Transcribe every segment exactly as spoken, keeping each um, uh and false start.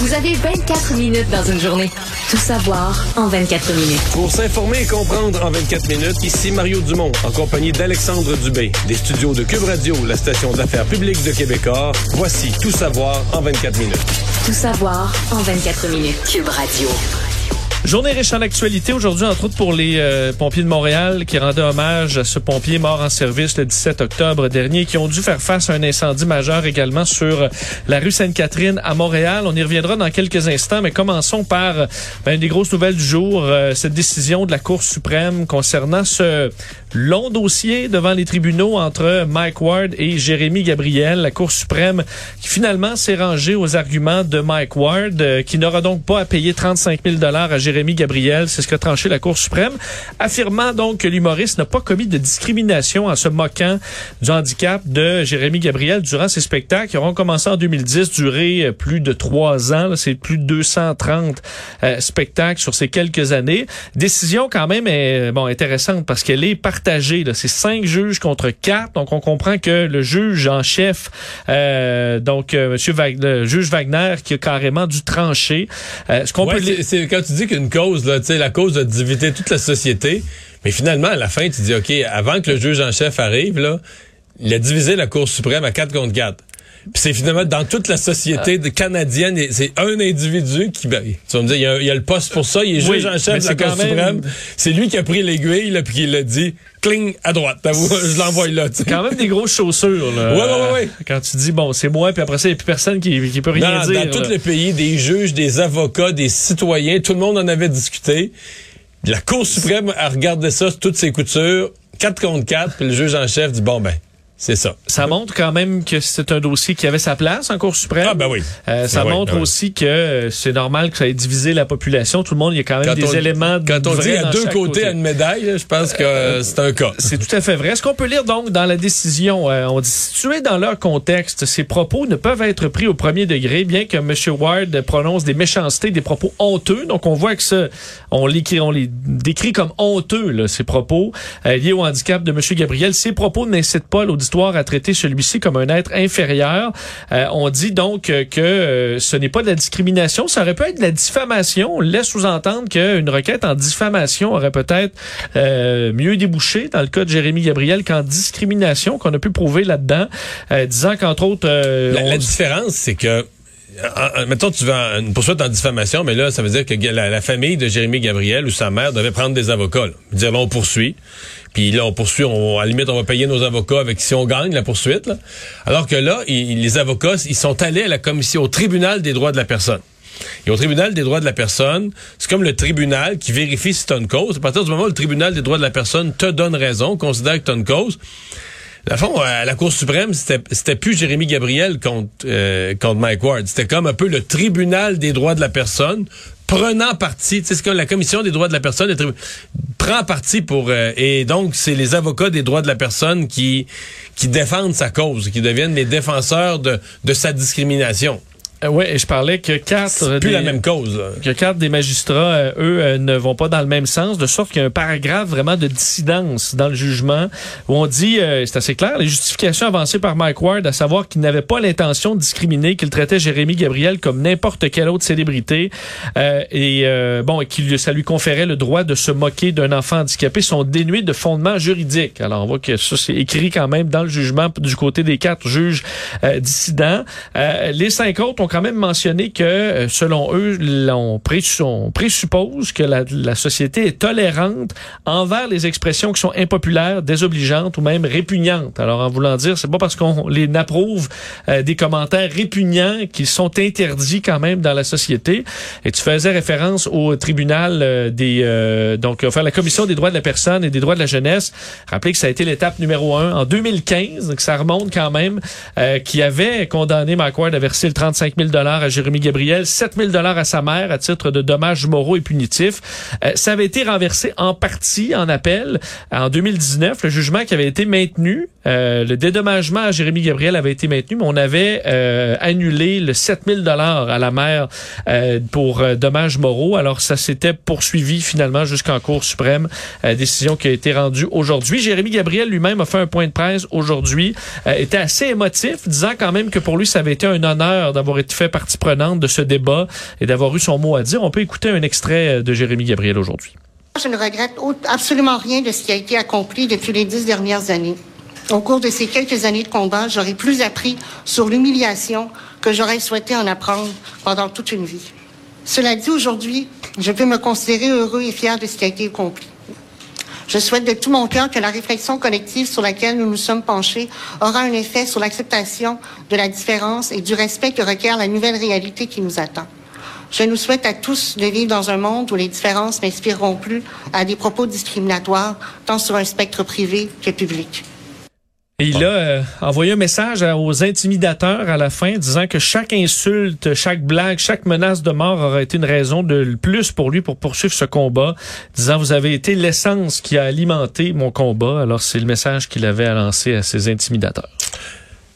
Vous avez vingt-quatre minutes dans une journée. Tout savoir en vingt-quatre minutes. Pour s'informer et comprendre en vingt-quatre minutes, ici Mario Dumont, en compagnie d'Alexandre Dubé. Des studios de Cube Radio, la station d'affaires publiques de Québecor. Voici Tout savoir en vingt-quatre minutes. Tout savoir en vingt-quatre minutes. Cube Radio. Journée riche en actualité aujourd'hui, entre autres pour les euh, pompiers de Montréal qui rendaient hommage à ce pompier mort en service le dix-sept octobre dernier, qui ont dû faire face à un incendie majeur également sur la rue Sainte-Catherine à Montréal. On y reviendra dans quelques instants, mais commençons par ben, une des grosses nouvelles du jour, euh, cette décision de la Cour suprême concernant ce long dossier devant les tribunaux entre Mike Ward et Jérémy Gabriel. La Cour suprême qui finalement s'est rangée aux arguments de Mike Ward, euh, qui n'aura donc pas à payer trente-cinq mille dollars à Jérémy Jérémy Gabriel, c'est ce qu'a tranché la Cour suprême, affirmant donc que l'humoriste n'a pas commis de discrimination en se moquant du handicap de Jérémy Gabriel durant ses spectacles qui auront commencé en deux mille dix, duré plus de trois ans, là, c'est plus de deux cent trente euh, spectacles sur ces quelques années. Décision quand même est, bon, intéressante parce qu'elle est partagée, là. C'est cinq juges contre quatre, donc on comprend que le juge en chef, euh, donc euh, Monsieur Wagner, le juge Wagner, qui a carrément dû trancher. Euh, ce qu'on ouais, peut c'est, c'est quand tu dis qu'une cause, là, tu sais, la cause a divisé toute la société, mais finalement, à la fin, tu dis, OK, avant que le juge en chef arrive, là, il a divisé la Cour suprême à quatre contre quatre. Puis c'est finalement dans toute la société ah. canadienne, c'est un individu qui... Ben, tu vas me dire, il y a, il y a le poste pour ça, il est oui, juge en chef de la Cour même... suprême. C'est lui qui a pris l'aiguille, là, puis qui l'a dit, cling, à droite, je l'envoie là. C'est quand même des grosses chaussures, là. Oui, oui, oui. Ouais. Quand tu dis, bon, c'est moi, puis après ça, il n'y a plus personne qui, qui peut rien non, dire. Dans tout le pays, des juges, des avocats, des citoyens, tout le monde en avait discuté. La Cour suprême a regardé ça, toutes ses coutures, quatre contre quatre, puis le juge en chef dit, bon, ben... C'est ça. Ça montre quand même que c'est un dossier qui avait sa place en Cour suprême. Ah ben oui. Euh, ça oui, montre oui. aussi que c'est normal que ça ait divisé la population. Tout le monde, il y a quand même quand des on, éléments de Quand on dit à deux côtés côté. à une médaille, je pense que euh, c'est un cas. C'est tout à fait vrai. Ce qu'on peut lire donc dans la décision, euh, on dit, situé dans leur contexte, ces propos ne peuvent être pris au premier degré, bien que M. Ward prononce des méchancetés, des propos honteux. Donc on voit que ça, on les, on les décrit comme honteux, là, ces propos euh, liés au handicap de M. Gabriel. Ces propos n'incitent pas l'auditoire à traiter celui-ci comme un être inférieur. Euh, on dit donc euh, que euh, ce n'est pas de la discrimination, ça aurait pu être de la diffamation. On laisse sous-entendre qu'une requête en diffamation aurait peut-être euh, mieux débouché, dans le cas de Jérémy Gabriel, qu'en discrimination, qu'on a pu prouver là-dedans, euh, disant qu'entre autres... Euh, la, on... la différence, c'est que mettons, tu vas une poursuite en diffamation, mais là, ça veut dire que la, la famille de Jérémy Gabriel ou sa mère devait prendre des avocats. Là. Dire, là, on poursuit. Puis là, on poursuit. On, à la limite, on va payer nos avocats avec si on gagne la poursuite. Là. Alors que là, il, les avocats, ils sont allés à la commission, au tribunal des droits de la personne. Et au tribunal des droits de la personne, c'est comme le tribunal qui vérifie si tu as une cause. À partir du moment où le tribunal des droits de la personne te donne raison, considère que tu as une cause... À fond, à la Cour suprême, c'était, c'était plus Jérémy Gabriel contre, euh, contre Mike Ward. C'était comme un peu le tribunal des droits de la personne prenant parti. Tu sais, c'est comme la commission des droits de la personne tri- prend parti pour... Euh, et donc, c'est les avocats des droits de la personne qui, qui défendent sa cause, qui deviennent les défenseurs de, de sa discrimination. Euh, oui, je parlais que quatre... C'est plus des, la même cause. Là. Que quatre des magistrats, euh, eux, euh, ne vont pas dans le même sens, de sorte qu'il y a un paragraphe vraiment de dissidence dans le jugement où on dit, euh, c'est assez clair, les justifications avancées par Mike Ward, à savoir qu'il n'avait pas l'intention de discriminer, qu'il traitait Jérémy Gabriel comme n'importe quelle autre célébrité euh, et euh, bon, et qu'il ça lui conférait le droit de se moquer d'un enfant handicapé, sont dénués de fondement juridique. Alors, on voit que ça, c'est écrit quand même dans le jugement du côté des quatre juges euh, dissidents. Euh, les cinq autres ont quand même mentionné que, selon eux, on présuppose que la, la société est tolérante envers les expressions qui sont impopulaires, désobligeantes ou même répugnantes. Alors, en voulant dire, c'est pas parce qu'on les approuve euh, des commentaires répugnants qu'ils sont interdits quand même dans la société. Et tu faisais référence au tribunal euh, des... Euh, donc, enfin, la Commission des droits de la personne et des droits de la jeunesse. Rappelez que ça a été l'étape numéro un en deux mille quinze, donc ça remonte quand même, euh, qui avait condamné Mike Ward à verser le trente-cinq mille dollars à Jérémy Gabriel, sept mille dollars à sa mère à titre de dommages moraux et punitifs. Euh, ça avait été renversé en partie en appel en deux mille dix-neuf. Le jugement qui avait été maintenu, euh, le dédommagement à Jérémy Gabriel avait été maintenu, mais on avait euh, annulé le sept mille dollars à la mère euh, pour euh, dommages moraux. Alors ça s'était poursuivi finalement jusqu'en Cour suprême. Euh, décision qui a été rendue aujourd'hui. Jérémy Gabriel lui-même a fait un point de presse aujourd'hui. Euh, était assez émotif, disant quand même que pour lui ça avait été un honneur d'avoir été fait partie prenante de ce débat et d'avoir eu son mot à dire. On peut écouter un extrait de Jérémy Gabriel aujourd'hui. Je ne regrette absolument rien de ce qui a été accompli depuis les dix dernières années. Au cours de ces quelques années de combat, j'aurais plus appris sur l'humiliation que j'aurais souhaité en apprendre pendant toute une vie. Cela dit, aujourd'hui, je peux me considérer heureux et fier de ce qui a été accompli. Je souhaite de tout mon cœur que la réflexion collective sur laquelle nous nous sommes penchés aura un effet sur l'acceptation de la différence et du respect que requiert la nouvelle réalité qui nous attend. Je nous souhaite à tous de vivre dans un monde où les différences n'inspireront plus à des propos discriminatoires, tant sur un spectre privé que public. Et il a euh, envoyé un message aux intimidateurs à la fin, disant que chaque insulte, chaque blague, chaque menace de mort aurait été une raison de plus pour lui pour poursuivre ce combat, disant « Vous avez été l'essence qui a alimenté mon combat ». Alors c'est le message qu'il avait à lancer à ses intimidateurs.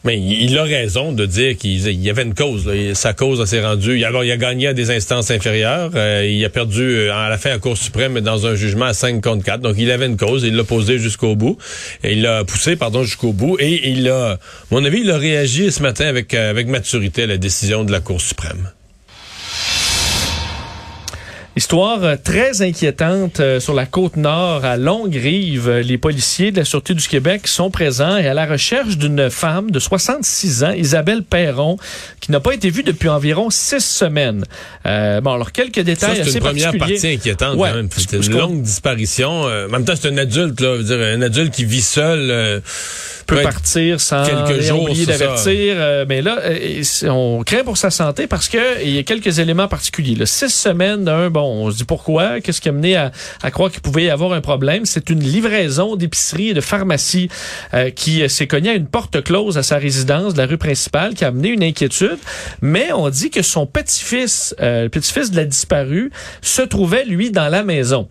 Mais il a raison de dire qu'il y avait une cause. Là. Sa cause s'est rendue. Alors, il a gagné à des instances inférieures. Euh, il a perdu à la fin à la Cour suprême dans un jugement à cinq contre quatre. Donc, il avait une cause. Il l'a posée jusqu'au bout. Et il l'a poussé, pardon, jusqu'au bout. Et il a, à mon avis, il a réagi ce matin avec, avec maturité à la décision de la Cour suprême. Histoire très inquiétante sur la Côte-Nord, à Longue-Rive. Les policiers de la Sûreté du Québec sont présents et à la recherche d'une femme de soixante-six ans, Isabelle Perron, qui n'a pas été vue depuis environ six semaines. Euh, bon, alors, quelques détails ça, assez particuliers. C'est une première partie inquiétante, ouais, quand même. C'est une longue disparition. En même temps, c'est un adulte, là. Je veux dire, un adulte qui vit seul... Euh... peut partir sans jours, oublier d'avertir. Euh, mais là, euh, on craint pour sa santé parce que il y a quelques éléments particuliers. Là. Six semaines d'un, bon, on se dit pourquoi? Qu'est-ce qui a mené à, à croire qu'il pouvait y avoir un problème? C'est une livraison d'épicerie et de pharmacie euh, qui s'est cognée à une porte close à sa résidence de la rue principale qui a amené une inquiétude. Mais on dit que son petit-fils, euh, le petit-fils de la disparue, se trouvait, lui, dans la maison.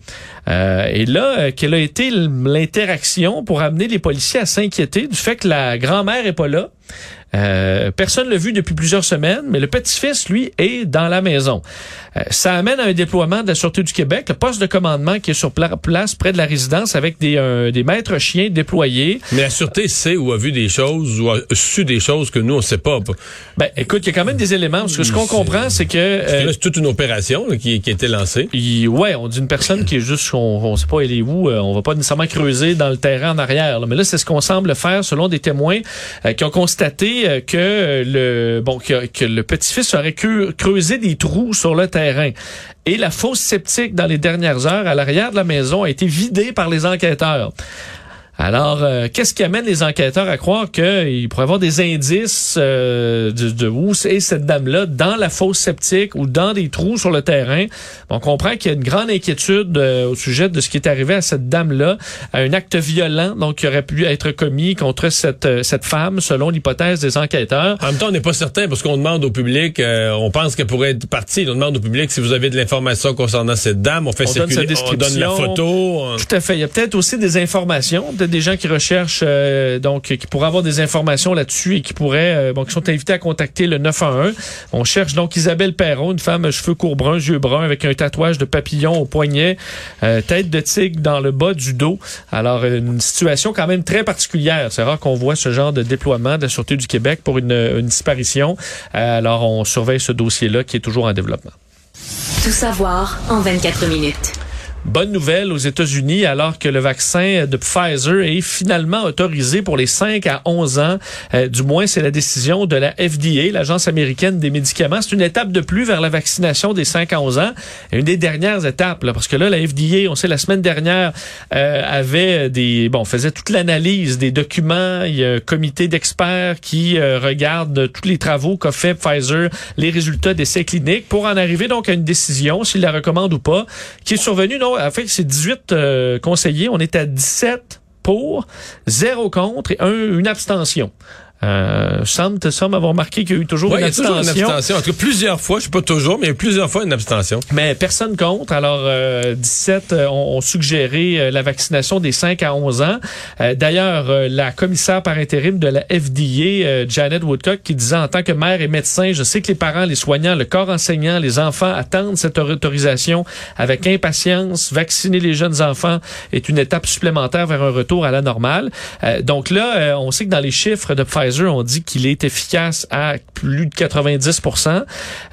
Euh, et là, euh, quelle a été l'interaction pour amener les policiers à s'inquiéter du fait que la grand-mère est pas là. Euh, personne ne l'a vu depuis plusieurs semaines, mais le petit-fils, lui, est dans la maison. Euh, ça amène à un déploiement de la Sûreté du Québec, le poste de commandement qui est sur pla- place près de la résidence avec des, euh, des maîtres chiens déployés. Mais la Sûreté sait ou a vu des choses ou a su des choses que nous, on ne sait pas. Ben, écoute, il y a quand même des éléments, parce que ce qu'on comprend, c'est que... Euh, là, c'est toute une opération là, qui, qui a été lancée. Y, ouais, on dit une personne qui est juste, on ne sait pas elle est où, euh, on va pas nécessairement creuser dans le terrain en arrière. Là. Mais là, c'est ce qu'on semble faire selon des témoins euh, qui ont constaté que le bon que, que le petit-fils aurait creusé des trous sur le terrain. Et la fosse septique dans les dernières heures à l'arrière de la maison a été vidée par les enquêteurs. Alors, euh, qu'est-ce qui amène les enquêteurs à croire qu'il pourrait y avoir des indices euh, de, de où est cette dame-là dans la fosse septique ou dans des trous sur le terrain? On comprend qu'il y a une grande inquiétude euh, au sujet de ce qui est arrivé à cette dame-là, à un acte violent donc qui aurait pu être commis contre cette euh, cette femme, selon l'hypothèse des enquêteurs. En même temps, on n'est pas certain parce qu'on demande au public, euh, on pense qu'elle pourrait être partie. On demande au public si vous avez de l'information concernant cette dame, on fait on circuler, donne sa description, on donne la photo. On... Tout à fait. Il y a peut-être aussi des informations, peut-être peut-être des gens qui recherchent, euh, donc qui pourraient avoir des informations là-dessus et qui pourraient, euh, bon, qui sont invités à contacter le neuf un un. On cherche donc Isabelle Perron, une femme à cheveux courts bruns, yeux bruns, avec un tatouage de papillon au poignet, euh, tête de tigre dans le bas du dos. Alors, une situation quand même très particulière. C'est rare qu'on voit ce genre de déploiement de la Sûreté du Québec pour une, une disparition. Euh, alors, on surveille ce dossier-là qui est toujours en développement. Tout savoir en vingt-quatre minutes. Bonne nouvelle aux États-Unis, alors que le vaccin de Pfizer est finalement autorisé pour les cinq à onze ans. Euh, du moins, c'est la décision de la F D A, l'Agence américaine des médicaments. C'est une étape de plus vers la vaccination des cinq à onze ans. Et une des dernières étapes, là, parce que là, la F D A, on sait, la semaine dernière, euh, avait des, bon, faisait toute l'analyse des documents. Il y a un comité d'experts qui euh, regarde tous les travaux qu'a fait Pfizer, les résultats d'essais cliniques, pour en arriver donc à une décision, s'il la recommande ou pas, qui est survenue, non? En fait, c'est dix-huit euh, conseillers. On est à dix-sept pour, zéro contre et un, une abstention. Euh, semble, te semble avoir remarqué qu'il y a eu toujours, ouais, une, abstention. toujours une abstention. En tout cas, plusieurs fois, je sais pas toujours, mais il y a eu plusieurs fois une abstention. Mais personne contre. Alors, euh, dix-sept euh, ont, ont suggéré euh, la vaccination des cinq à onze ans. Euh, d'ailleurs, euh, la commissaire par intérim de la F D A, euh, Janet Woodcock, qui disait: en tant que mère et médecin, je sais que les parents, les soignants, le corps enseignant, les enfants attendent cette autorisation avec impatience. Vacciner les jeunes enfants est une étape supplémentaire vers un retour à la normale. Euh, donc là, euh, on sait que dans les chiffres de Pfizer, on dit qu'il est efficace à plus de quatre-vingt-dix pour cent.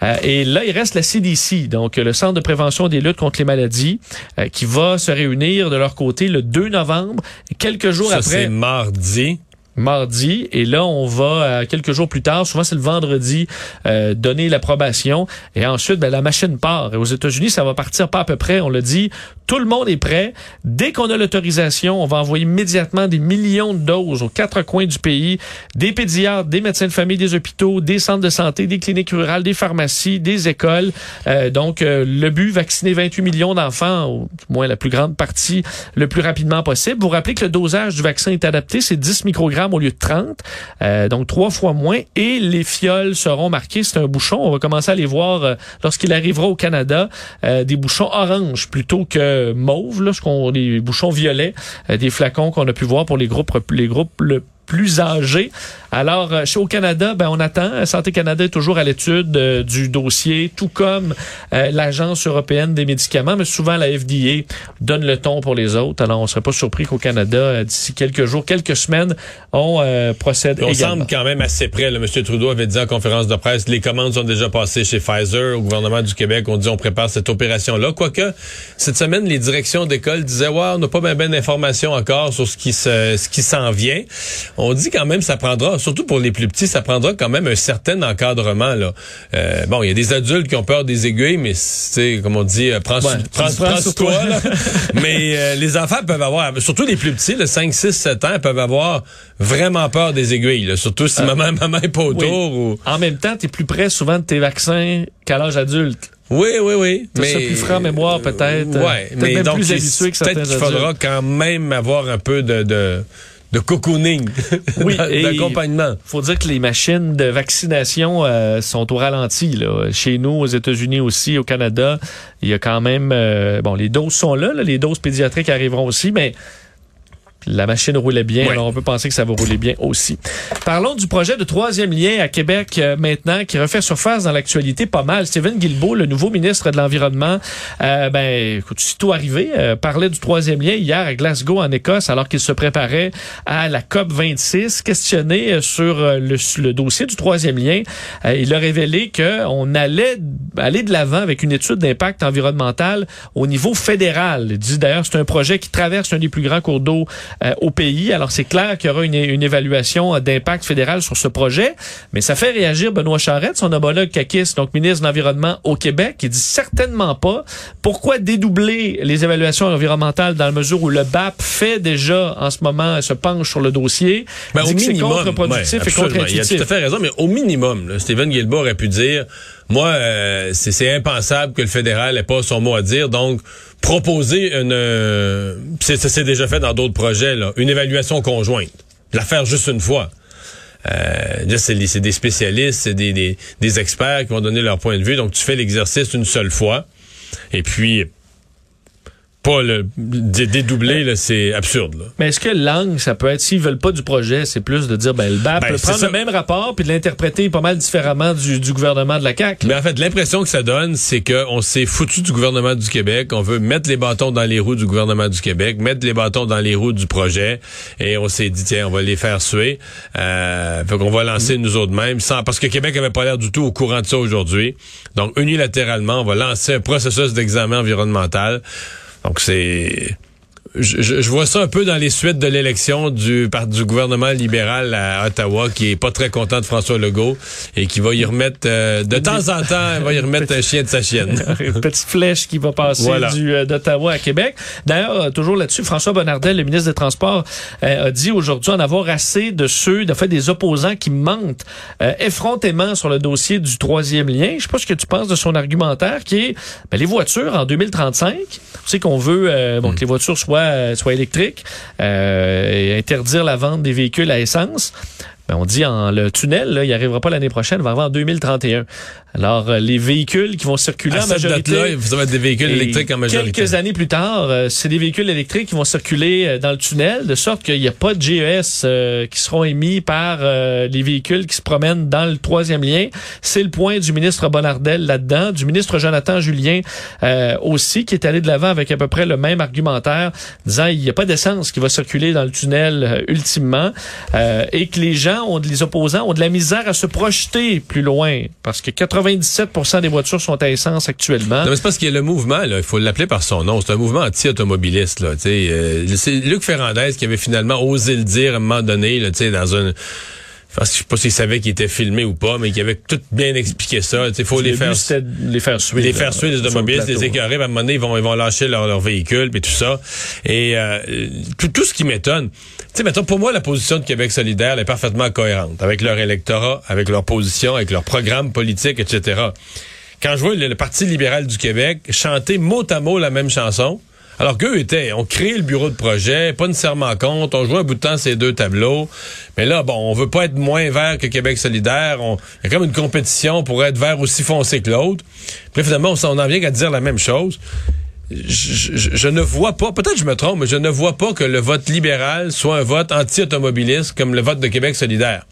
Euh, et là, il reste la C D C, donc le Centre de prévention des luttes contre les maladies, euh, qui va se réunir de leur côté le deux novembre, quelques jours Ça, après. C'est mardi. Mardi. Et là, on va, euh, quelques jours plus tard, souvent c'est le vendredi, euh, donner l'approbation. Et ensuite, ben, la machine part. Et aux États-Unis, ça va partir pas à peu près. On l'a dit, tout le monde est prêt. Dès qu'on a l'autorisation, on va envoyer immédiatement des millions de doses aux quatre coins du pays. Des pédiatres, des médecins de famille, des hôpitaux, des centres de santé, des cliniques rurales, des pharmacies, des écoles. Euh, donc, euh, le but, vacciner vingt-huit millions d'enfants, ou du moins la plus grande partie, le plus rapidement possible. Vous rappelez que le dosage du vaccin est adapté, c'est dix microgrammes au lieu de trente, euh, donc trois fois moins, et les fioles seront marquées, c'est un bouchon, on va commencer à les voir euh, lorsqu'il arrivera au Canada, euh, des bouchons orange plutôt que mauve, là, ce qu'on, des bouchons violets, euh, des flacons qu'on a pu voir pour les groupes les groupes le plus âgés. Alors, euh, au Canada, ben, on attend. Santé Canada est toujours à l'étude euh, du dossier, tout comme euh, l'Agence européenne des médicaments, mais souvent la F D A donne le ton pour les autres. Alors, on ne serait pas surpris qu'au Canada, euh, d'ici quelques jours, quelques semaines, on euh, procède on également. On semble quand même assez près. Là, M. Trudeau avait dit en conférence de presse, les commandes sont déjà passées chez Pfizer, au gouvernement du Québec. On dit, on prépare cette opération-là. Quoique, cette semaine, les directions d'école disaient, ouais, on n'a pas bien ben d'informations encore sur ce qui, se, ce qui s'en vient. On dit quand même, ça prendra, surtout pour les plus petits, ça prendra quand même un certain encadrement, là. Euh, bon, il y a des adultes qui ont peur des aiguilles, mais c'est, comme on dit, euh, prends-toi, ouais, prends, prends, prends toi, là. Mais euh, les enfants peuvent avoir, surtout les plus petits, là, cinq, six, sept ans, peuvent avoir vraiment peur des aiguilles, là, surtout si euh, maman maman n'est pas autour. Oui. Ou... En même temps, t'es plus près souvent de tes vaccins qu'à l'âge adulte. Oui, oui, oui. T'as mais ça plus frais en mémoire, peut-être. Ouais, peut-être mais même donc, plus habitué que certains adultes. Peut-être qu'il faudra quand même avoir un peu de... de de cocooning, oui, d'accompagnement. Il faut dire que les machines de vaccination euh, sont au ralenti, là. Chez nous, aux États-Unis aussi, au Canada, il y a quand même... Euh, bon, les doses sont là, là, les doses pédiatriques arriveront aussi, mais... La machine roulait bien, ouais. Alors on peut penser que ça va rouler bien aussi. Parlons du projet de troisième lien à Québec euh, maintenant, qui refait surface dans l'actualité pas mal. Stephen Guilbeault, le nouveau ministre de l'Environnement, euh, ben, écoute, sitôt arrivé, euh, parlait du troisième lien hier à Glasgow, en Écosse, alors qu'il se préparait à la C O P vingt-six. Questionné sur euh, le, le dossier du troisième lien, euh, il a révélé qu'on allait aller de l'avant avec une étude d'impact environnemental au niveau fédéral. Il dit d'ailleurs, c'est un projet qui traverse un des plus grands cours d'eau Euh, au pays. Alors, c'est clair qu'il y aura une, une évaluation d'impact fédéral sur ce projet, mais ça fait réagir Benoît Charette, son homologue caquiste, donc ministre de l'Environnement au Québec, qui dit certainement pas. Pourquoi dédoubler les évaluations environnementales dans la mesure où le B A P E fait déjà, en ce moment, se penche sur le dossier? Ben, dit au que minimum, c'est contre-productif ouais, et contre-intuitif. Il a tout à fait raison, mais au minimum, là, Stephen Guilbeault aurait pu dire, moi, euh, c'est, c'est impensable que le fédéral n'ait pas son mot à dire, donc proposer une... Euh, c'est, c'est déjà fait dans d'autres projets, là, une évaluation conjointe. La faire juste une fois. Euh, là, c'est, c'est des spécialistes, c'est des, des, des experts qui vont donner leur point de vue, donc tu fais l'exercice une seule fois, et puis... pas le dédoubler, là, c'est absurde. Là. Mais est-ce que l'angle, ça peut être, s'ils veulent pas du projet, c'est plus de dire, ben, le B A P ben, peut prendre ça. Le même rapport puis de l'interpréter pas mal différemment du, du gouvernement de la C A Q. Là. Mais en fait, l'impression que ça donne, c'est qu'on s'est foutu du gouvernement du Québec, on veut mettre les bâtons dans les roues du gouvernement du Québec, mettre les bâtons dans les roues du projet, et on s'est dit, tiens, on va les faire suer. Euh, fait qu'on va lancer mmh. nous autres mêmes, sans, parce que Québec avait pas l'air du tout au courant de ça aujourd'hui. Donc, unilatéralement, on va lancer un processus d'examen environnemental. Donc, c'est... Je, je, je vois ça un peu dans les suites de l'élection du, par, du gouvernement libéral à Ottawa, qui est pas très content de François Legault et qui va y remettre, euh, de temps en temps, il va y remettre un chien de sa chienne. Une petite flèche qui va passer voilà. du, euh, d'Ottawa à Québec. D'ailleurs, toujours là-dessus, François Bonnardel, le ministre des Transports, euh, a dit aujourd'hui en avoir assez de ceux, de fait des opposants qui mentent euh, effrontément sur le dossier du troisième lien. Je sais pas ce que tu penses de son argumentaire qui est, ben, les voitures en deux mille trente-cinq, on sait qu'on veut euh, bon, mm. que les voitures soient soit électrique, euh, et interdire la vente des véhicules à essence. Ben on dit en le tunnel, là, il arrivera pas l'année prochaine, il va arriver en deux mille trente et un. Alors, euh, les véhicules qui vont circuler à en majorité... À cette date-là, vous avez des véhicules électriques en majorité. Quelques années plus tard, euh, c'est des véhicules électriques qui vont circuler euh, dans le tunnel, de sorte qu'il n'y a pas de G E S euh, qui seront émis par euh, les véhicules qui se promènent dans le troisième lien. C'est le point du ministre Bonnardel là-dedans, du ministre Jonathan Julien euh, aussi, qui est allé de l'avant avec à peu près le même argumentaire, disant il n'y a pas d'essence qui va circuler dans le tunnel euh, ultimement, euh, et que les gens Ont, les opposants ont de la misère à se projeter plus loin, parce que quatre-vingt-dix-sept pour cent des voitures sont à essence actuellement. Non, mais c'est parce qu'il y a le mouvement, là, il faut l'appeler par son nom, c'est un mouvement anti-automobiliste. Là, euh, c'est Luc Ferrandez qui avait finalement osé le dire à un moment donné, là, dans une... Parce que je sais pas s'il savait qu'il était filmé ou pas, mais qu'il avait tout bien expliqué ça. Il faut les faire, les faire suivre. Les faire suivre, les automobilistes, les écœurer. À un moment donné, ils vont, ils vont lâcher leur, leur véhicule, puis tout ça. Et euh, tout, tout ce qui m'étonne, tu sais, mettons, pour moi, la position de Québec solidaire, elle est parfaitement cohérente avec leur électorat, avec leur position, avec leur programme politique, et cetera. Quand je vois le, le Parti libéral du Québec chanter mot à mot la même chanson, alors qu'eux étaient, on crée le bureau de projet, pas nécessairement contre, on joue un bout de temps ces deux tableaux, mais là, bon, on veut pas être moins vert que Québec solidaire, il y a comme une compétition pour être vert aussi foncé que l'autre, puis finalement, on, on en vient qu'à dire la même chose. Je, je, je ne vois pas, peut-être que je me trompe, mais je ne vois pas que le vote libéral soit un vote anti-automobiliste comme le vote de Québec solidaire.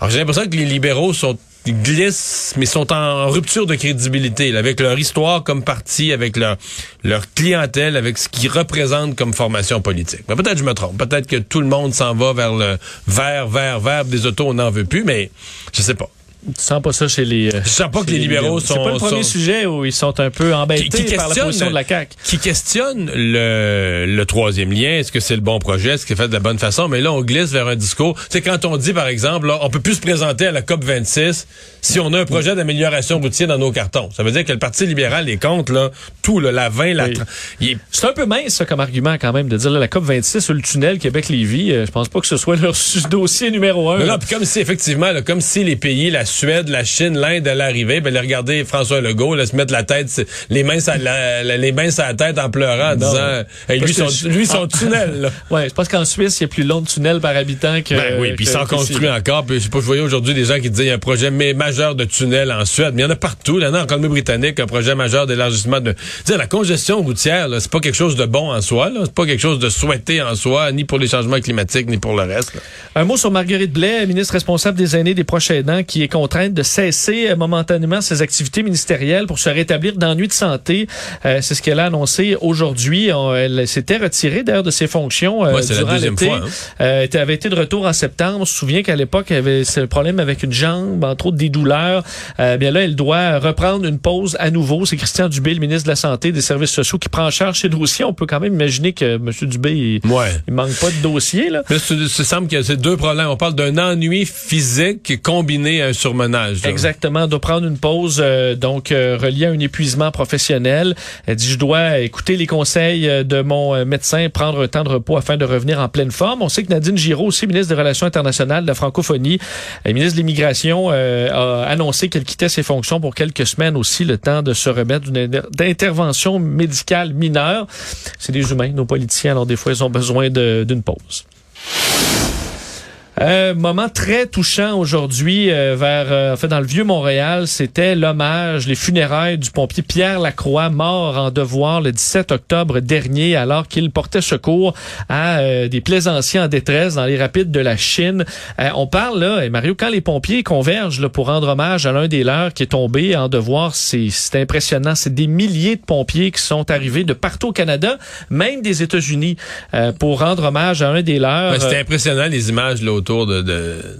Alors j'ai l'impression que les libéraux sont... Ils glissent, mais sont en rupture de crédibilité, là, avec leur histoire comme parti, avec leur, leur clientèle, avec ce qu'ils représentent comme formation politique. Mais peut-être que je me trompe. Peut-être que tout le monde s'en va vers le vert, vert, vert. Des autos, on n'en veut plus, mais je sais pas. Tu sens pas ça chez les... Je sens pas que les libéraux sont... C'est pas le premier sont... sujet où ils sont un peu embêtés qui, qui par la position de la C A Q. Qui questionne le, le troisième lien. Est-ce que c'est le bon projet? Est-ce que c'est fait de la bonne façon? Mais là, on glisse vers un discours. Tu sais, quand on dit, par exemple, là, on peut plus se présenter à la C O P vingt-six si on a un projet d'amélioration routière dans nos cartons. Ça veut dire que le Parti libéral est contre, là, tout, là, la vingt, la... Oui. Il est... C'est un peu mince, ça, comme argument, quand même, de dire, là, la C O P vingt-six sur le tunnel Québec-Lévis, euh, je pense pas que ce soit leur dossier numéro un. Mais là, puis comme si, effectivement, là, comme si les pays, la Suède, la Chine, l'Inde, elle est arrivée, ben, elle a regardé François Legault, là, se mettre la tête, les mains sur la, les mains sur la tête en pleurant, en non. disant, hey, lui, son, je... lui, son ah. tunnel, là. Ouais, je pense qu'en Suisse, il y a plus long de tunnel par habitant que. Ben oui, puis ils s'en construisent encore, puis je sais pas, je voyais aujourd'hui des gens qui disaient, il y a un projet majeur de tunnel en Suède, mais il y en a partout, là, en Colombie-Britannique, un projet majeur d'élargissement de, dire, la congestion routière, là, c'est pas quelque chose de bon en soi, là, c'est pas quelque chose de souhaité en soi, ni pour les changements climatiques, ni pour le reste, là. Un mot sur Marguerite Blais, ministre responsable des aînés des proches aidants, qui est contrainte de cesser euh, momentanément ses activités ministérielles pour se rétablir d'ennuis de santé. Euh, c'est ce qu'elle a annoncé aujourd'hui. On, elle s'était retirée d'ailleurs de ses fonctions euh, ouais, c'est durant la deuxième l'été. Fois, hein. euh, elle avait été de retour en septembre. On se souvient qu'à l'époque, elle avait ce problème avec une jambe, entre autres des douleurs. Euh, bien là, elle doit reprendre une pause à nouveau. C'est Christian Dubé, le ministre de la Santé et des Services sociaux, qui prend en charge ces dossiers. On peut quand même imaginer que M. Dubé, il, ouais. il manque pas de dossiers. Là. Mais il semble qu'il y a ces deux problèmes. On parle d'un ennui physique combiné à un surmenage. Exactement, de prendre une pause euh, donc euh, reliée à un épuisement professionnel. Elle dit, je dois écouter les conseils de mon médecin, prendre un temps de repos afin de revenir en pleine forme. On sait que Nadine Giraud, aussi ministre des Relations internationales de la francophonie, et ministre de l'Immigration, euh, a annoncé qu'elle quittait ses fonctions pour quelques semaines aussi, le temps de se remettre d'une, d'intervention médicale mineure. C'est des humains, nos politiciens, alors des fois, ils ont besoin de, d'une pause. Euh, moment très touchant aujourd'hui euh, vers euh, en fait dans le Vieux-Montréal, c'était l'hommage, les funérailles du pompier Pierre Lacroix, mort en devoir le dix-sept octobre dernier alors qu'il portait secours à euh, des plaisanciers en détresse dans les rapides de la Chine. Euh, on parle là, et Mario, quand les pompiers convergent là, pour rendre hommage à l'un des leurs qui est tombé en devoir, c'est, c'est impressionnant. C'est des milliers de pompiers qui sont arrivés de partout au Canada, même des États-Unis, euh, pour rendre hommage à un des leurs. Ouais, c'était impressionnant les images là, autour de, de,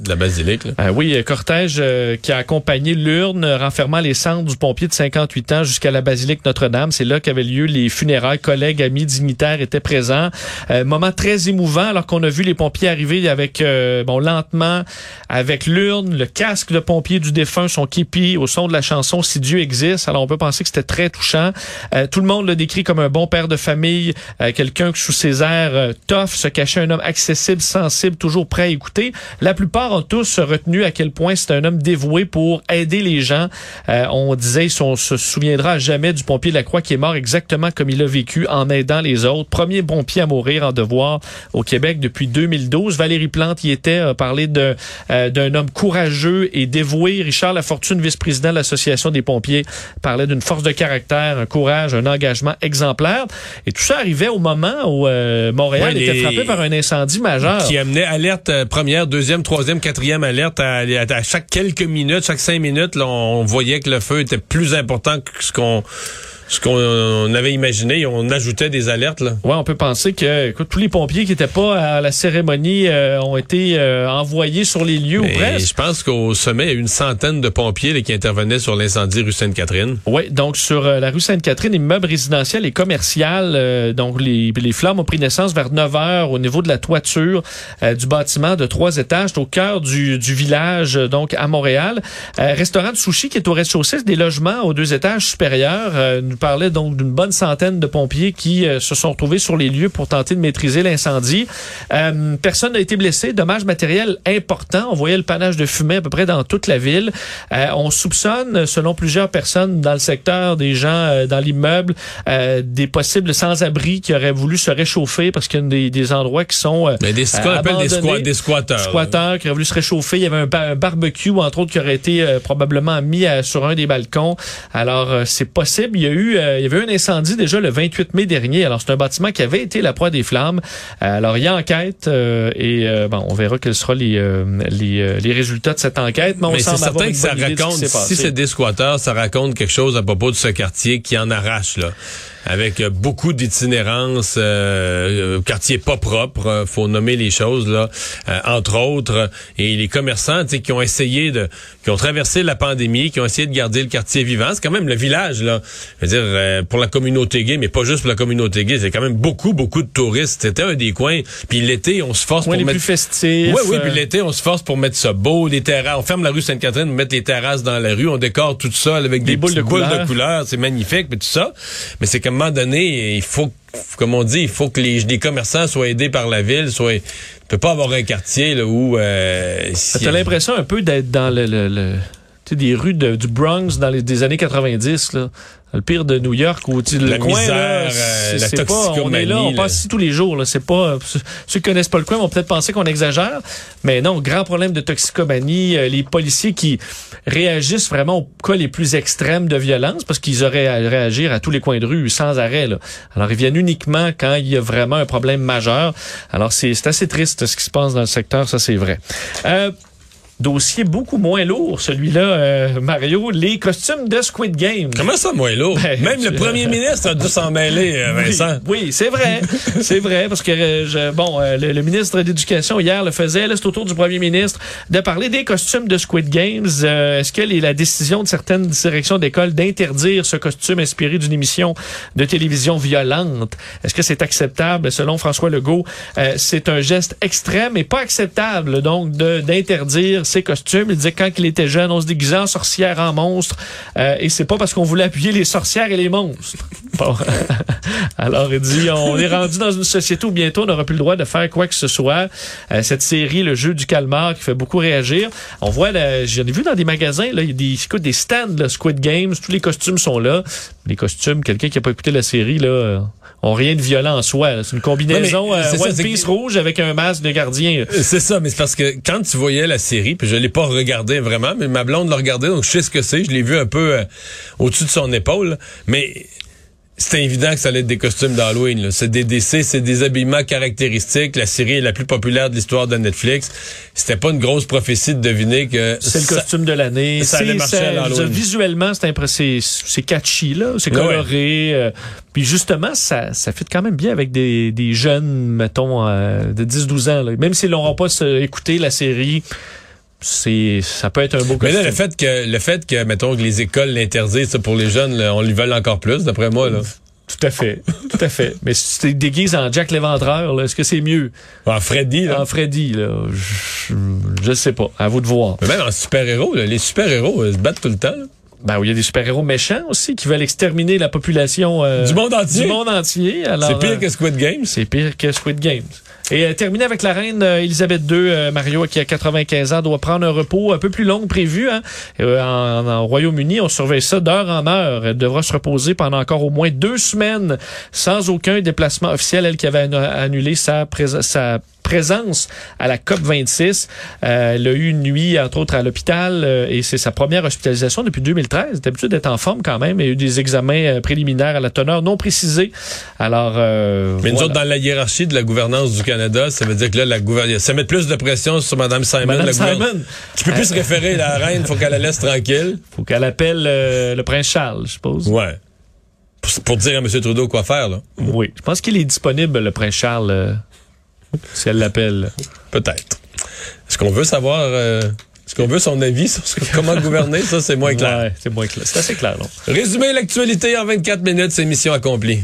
de la basilique. Là. Ah oui, cortège euh, qui a accompagné l'urne renfermant les cendres du pompier de cinquante-huit ans jusqu'à la basilique Notre-Dame. C'est là qu'avaient lieu les funérailles. Collègues, amis, dignitaires étaient présents. Euh, moment très émouvant alors qu'on a vu les pompiers arriver avec euh, bon lentement, avec l'urne, le casque de pompier du défunt, son képi, au son de la chanson « Si Dieu existe ». Alors on peut penser que c'était très touchant. Euh, tout le monde le décrit comme un bon père de famille, euh, quelqu'un que sous ses airs euh, tough se cachait un homme accessible, sensible, toujours prêt à écouter. La plupart ont tous retenu à quel point c'est un homme dévoué pour aider les gens. Euh, on disait, on se souviendra à jamais du pompier Lacroix qui est mort exactement comme il a vécu en aidant les autres. Premier pompier à mourir en devoir au Québec depuis deux mille douze. Valérie Plante y était, a parlé de, euh, d'un homme courageux et dévoué. Richard Lafortune, vice-président de l'Association des pompiers, parlait d'une force de caractère, un courage, un engagement exemplaire. Et tout ça arrivait au moment où euh, Montréal ouais, était frappé par un incendie majeur. Qui amenait alerte euh, première, deuxième, troisième, quatrième alerte à, à, à chaque quelques minutes, chaque cinq minutes, là, on voyait que le feu était plus important que ce qu'on ce qu'on avait imaginé, on ajoutait des alertes là. Ouais, on peut penser que écoute, tous les pompiers qui n'étaient pas à la cérémonie euh, ont été euh, envoyés sur les lieux ou presque. Je pense qu'au sommet, il y a eu une centaine de pompiers là, qui intervenaient sur l'incendie rue Sainte-Catherine. Oui, donc sur euh, la rue Sainte-Catherine, immeuble résidentiel et commercial, euh, donc les, les flammes ont pris naissance vers neuf heures au niveau de la toiture euh, du bâtiment de trois étages, au cœur du, du village, donc à Montréal. Euh, restaurant de sushi qui est au rez-de-chaussée, des logements aux deux étages supérieurs, euh, parlait donc d'une bonne centaine de pompiers qui euh, se sont retrouvés sur les lieux pour tenter de maîtriser l'incendie. Euh, personne n'a été blessé. Dommage matériel important. On voyait le panache de fumée à peu près dans toute la ville. Euh, on soupçonne, selon plusieurs personnes dans le secteur, des gens euh, dans l'immeuble, euh, des possibles sans-abri qui auraient voulu se réchauffer parce qu'il y a des, des endroits qui sont euh, Mais des ce qu'on euh, appelle des, squat, des squatteurs. Des squatteurs qui auraient voulu se réchauffer. Il y avait un, un barbecue, entre autres, qui aurait été euh, probablement mis à, sur un des balcons. Alors, euh, c'est possible. Il y a eu il y avait eu un incendie déjà le vingt-huit mai dernier. Alors, c'est un bâtiment qui avait été la proie des flammes. Alors, il y a enquête euh, et euh, bon, on verra quels seront les, euh, les, les résultats de cette enquête. Mais, on Mais c'est certain que ça raconte, ce si c'est des squatteurs, ça raconte quelque chose à propos de ce quartier qui en arrache, là. Avec beaucoup d'itinérance, euh, quartier pas propre, euh, faut nommer les choses là, euh, entre autres, et les commerçants, tu sais, qui ont essayé de, qui ont traversé la pandémie, qui ont essayé de garder le quartier vivant. C'est quand même le village là, je veux dire euh, pour la communauté gay, mais pas juste pour la communauté gay, c'est quand même beaucoup, beaucoup de touristes. C'était un des coins. Puis l'été, on se force ouais, pour mettre. Plus festifs. Oui, oui. Euh... Puis l'été, on se force pour mettre ça beau, des terrasses. On ferme la rue Sainte-Catherine, on met les terrasses dans la rue, on décore tout ça avec des, des boules, de, boules couleurs. de couleurs, c'est magnifique, mais tout ça. Mais c'est comme à un moment donné, il faut, comme on dit, il faut que les, les commerçants soient aidés par la ville, soient... On peut pas avoir un quartier là, où... Euh, si T'as a... l'impression un peu d'être dans le... le, le... Tu sais, des rues de, du Bronx dans les des années quatre-vingt-dix, là. Le pire de New York, où tu, le coin, misère, là, c'est, la c'est pas, on est là, on passe ici tous les jours, là. C'est pas, ceux qui connaissent pas le coin vont peut-être penser qu'on exagère, mais non, grand problème de toxicomanie, les policiers qui réagissent vraiment aux cas les plus extrêmes de violence, parce qu'ils auraient à réagir à tous les coins de rue sans arrêt, là. Alors, ils viennent uniquement quand il y a vraiment un problème majeur. Alors, c'est, c'est assez triste ce qui se passe dans le secteur, ça c'est vrai. Euh, Dossier beaucoup moins lourd, celui-là, euh, Mario, les costumes de Squid Game. Comment ça, moins lourd? Ben, Même je... le premier ministre a dû s'en mêler, euh, Vincent. Oui, oui, c'est vrai. c'est vrai, parce que euh, je, bon, euh, le, le ministre de l'Éducation, hier, le faisait. Là, c'est au tour du premier ministre de parler des costumes de Squid Games. Euh, est-ce que les, la décision de certaines directions d'école d'interdire ce costume inspiré d'une émission de télévision violente, est-ce que c'est acceptable? Selon François Legault, euh, c'est un geste extrême et pas acceptable, donc, de, d'interdire ses costumes. Il disait que quand il était jeune, on se déguisait en sorcière, en monstre, euh, et c'est pas parce qu'on voulait appuyer les sorcières et les monstres. Bon. Alors, il dit, on est rendu dans une société où bientôt on n'aura plus le droit de faire quoi que ce soit. Euh, cette série, Le jeu du calmar, qui fait beaucoup réagir. On voit, là, j'en ai vu dans des magasins, là, il y a des, écoute, des stands, là, Squid Games, tous les costumes sont là. Les costumes, quelqu'un qui n'a pas écouté la série, là, ont rien de violent en soi. Là. C'est une combinaison euh, One ça, Piece que... rouge avec un masque de gardien. C'est ça, mais c'est parce que quand tu voyais la série, puis je l'ai pas regardée vraiment, mais ma blonde l'a regardée, donc je sais ce que c'est. Je l'ai vu un peu euh, au-dessus de son épaule, mais... C'était évident que ça allait être des costumes d'Halloween. Là. C'est des décès, c'est des habillements caractéristiques. La série est la plus populaire de l'histoire de Netflix. C'était pas une grosse prophétie de deviner que... C'est ça, le costume de l'année. Ça allait marcher à l'Halloween. Visuellement, c'est, impr- c'est, c'est catchy, là. C'est coloré. Ouais. Euh, puis justement, ça, ça fit quand même bien avec des, des jeunes, mettons, euh, de dix douze ans. Là. Même s'ils n'auront pas écouté la série... C'est, ça peut être un beau costume. Mais là, le fait que, le fait que, mettons, que les écoles l'interdisent, ça, pour les jeunes, là, on l'y veut encore plus, d'après moi, là. Tout à fait. Tout à fait. Mais si tu te déguises en Jack l'Éventreur, là, est-ce que c'est mieux? En Freddy, là. En Freddy, là. Je, je sais pas. À vous de voir. Mais même en super-héros, là, les super-héros, ils se battent tout le temps, là. Ben, il y a des super-héros méchants aussi qui veulent exterminer la population euh, du monde entier. Du monde entier. Alors, c'est pire euh, que Squid Game. C'est pire que Squid Game. Et euh, terminé avec la reine euh, Élisabeth deux, euh, Mario, qui a quatre-vingt-quinze ans, doit prendre un repos un peu plus long que prévu. Hein. Euh, en, en Royaume-Uni, on surveille ça d'heure en heure. Elle devra se reposer pendant encore au moins deux semaines sans aucun déplacement officiel. Elle qui avait annulé sa présence. Sa présence à la C O P vingt-six. Euh, elle a eu une nuit, entre autres, à l'hôpital euh, et c'est sa première hospitalisation depuis deux mille treize. D'habitude, elle est en forme quand même. Elle a eu des examens euh, préliminaires à la teneur non précisée. Alors, euh, Mais nous voilà. autres, dans la hiérarchie de la gouvernance du Canada, ça veut dire que là, la gouvernance, ça met plus de pression sur Mme Simon. Mme la Simon! Qui peut plus se référer à la reine, faut qu'elle la laisse tranquille. Faut qu'elle appelle euh, le prince Charles, je suppose. Ouais. Pour, pour dire à M. Trudeau quoi faire, là. Oui. Je pense qu'il est disponible, le prince Charles... Euh... Si elle l'appelle. Peut-être. Est-ce qu'on veut savoir... Euh, est-ce qu'on veut son avis sur ce, comment gouverner? Ça, c'est moins clair. Ouais, c'est moins clair. C'est assez clair, non? Résumer l'actualité en vingt-quatre minutes, c'est mission accomplie.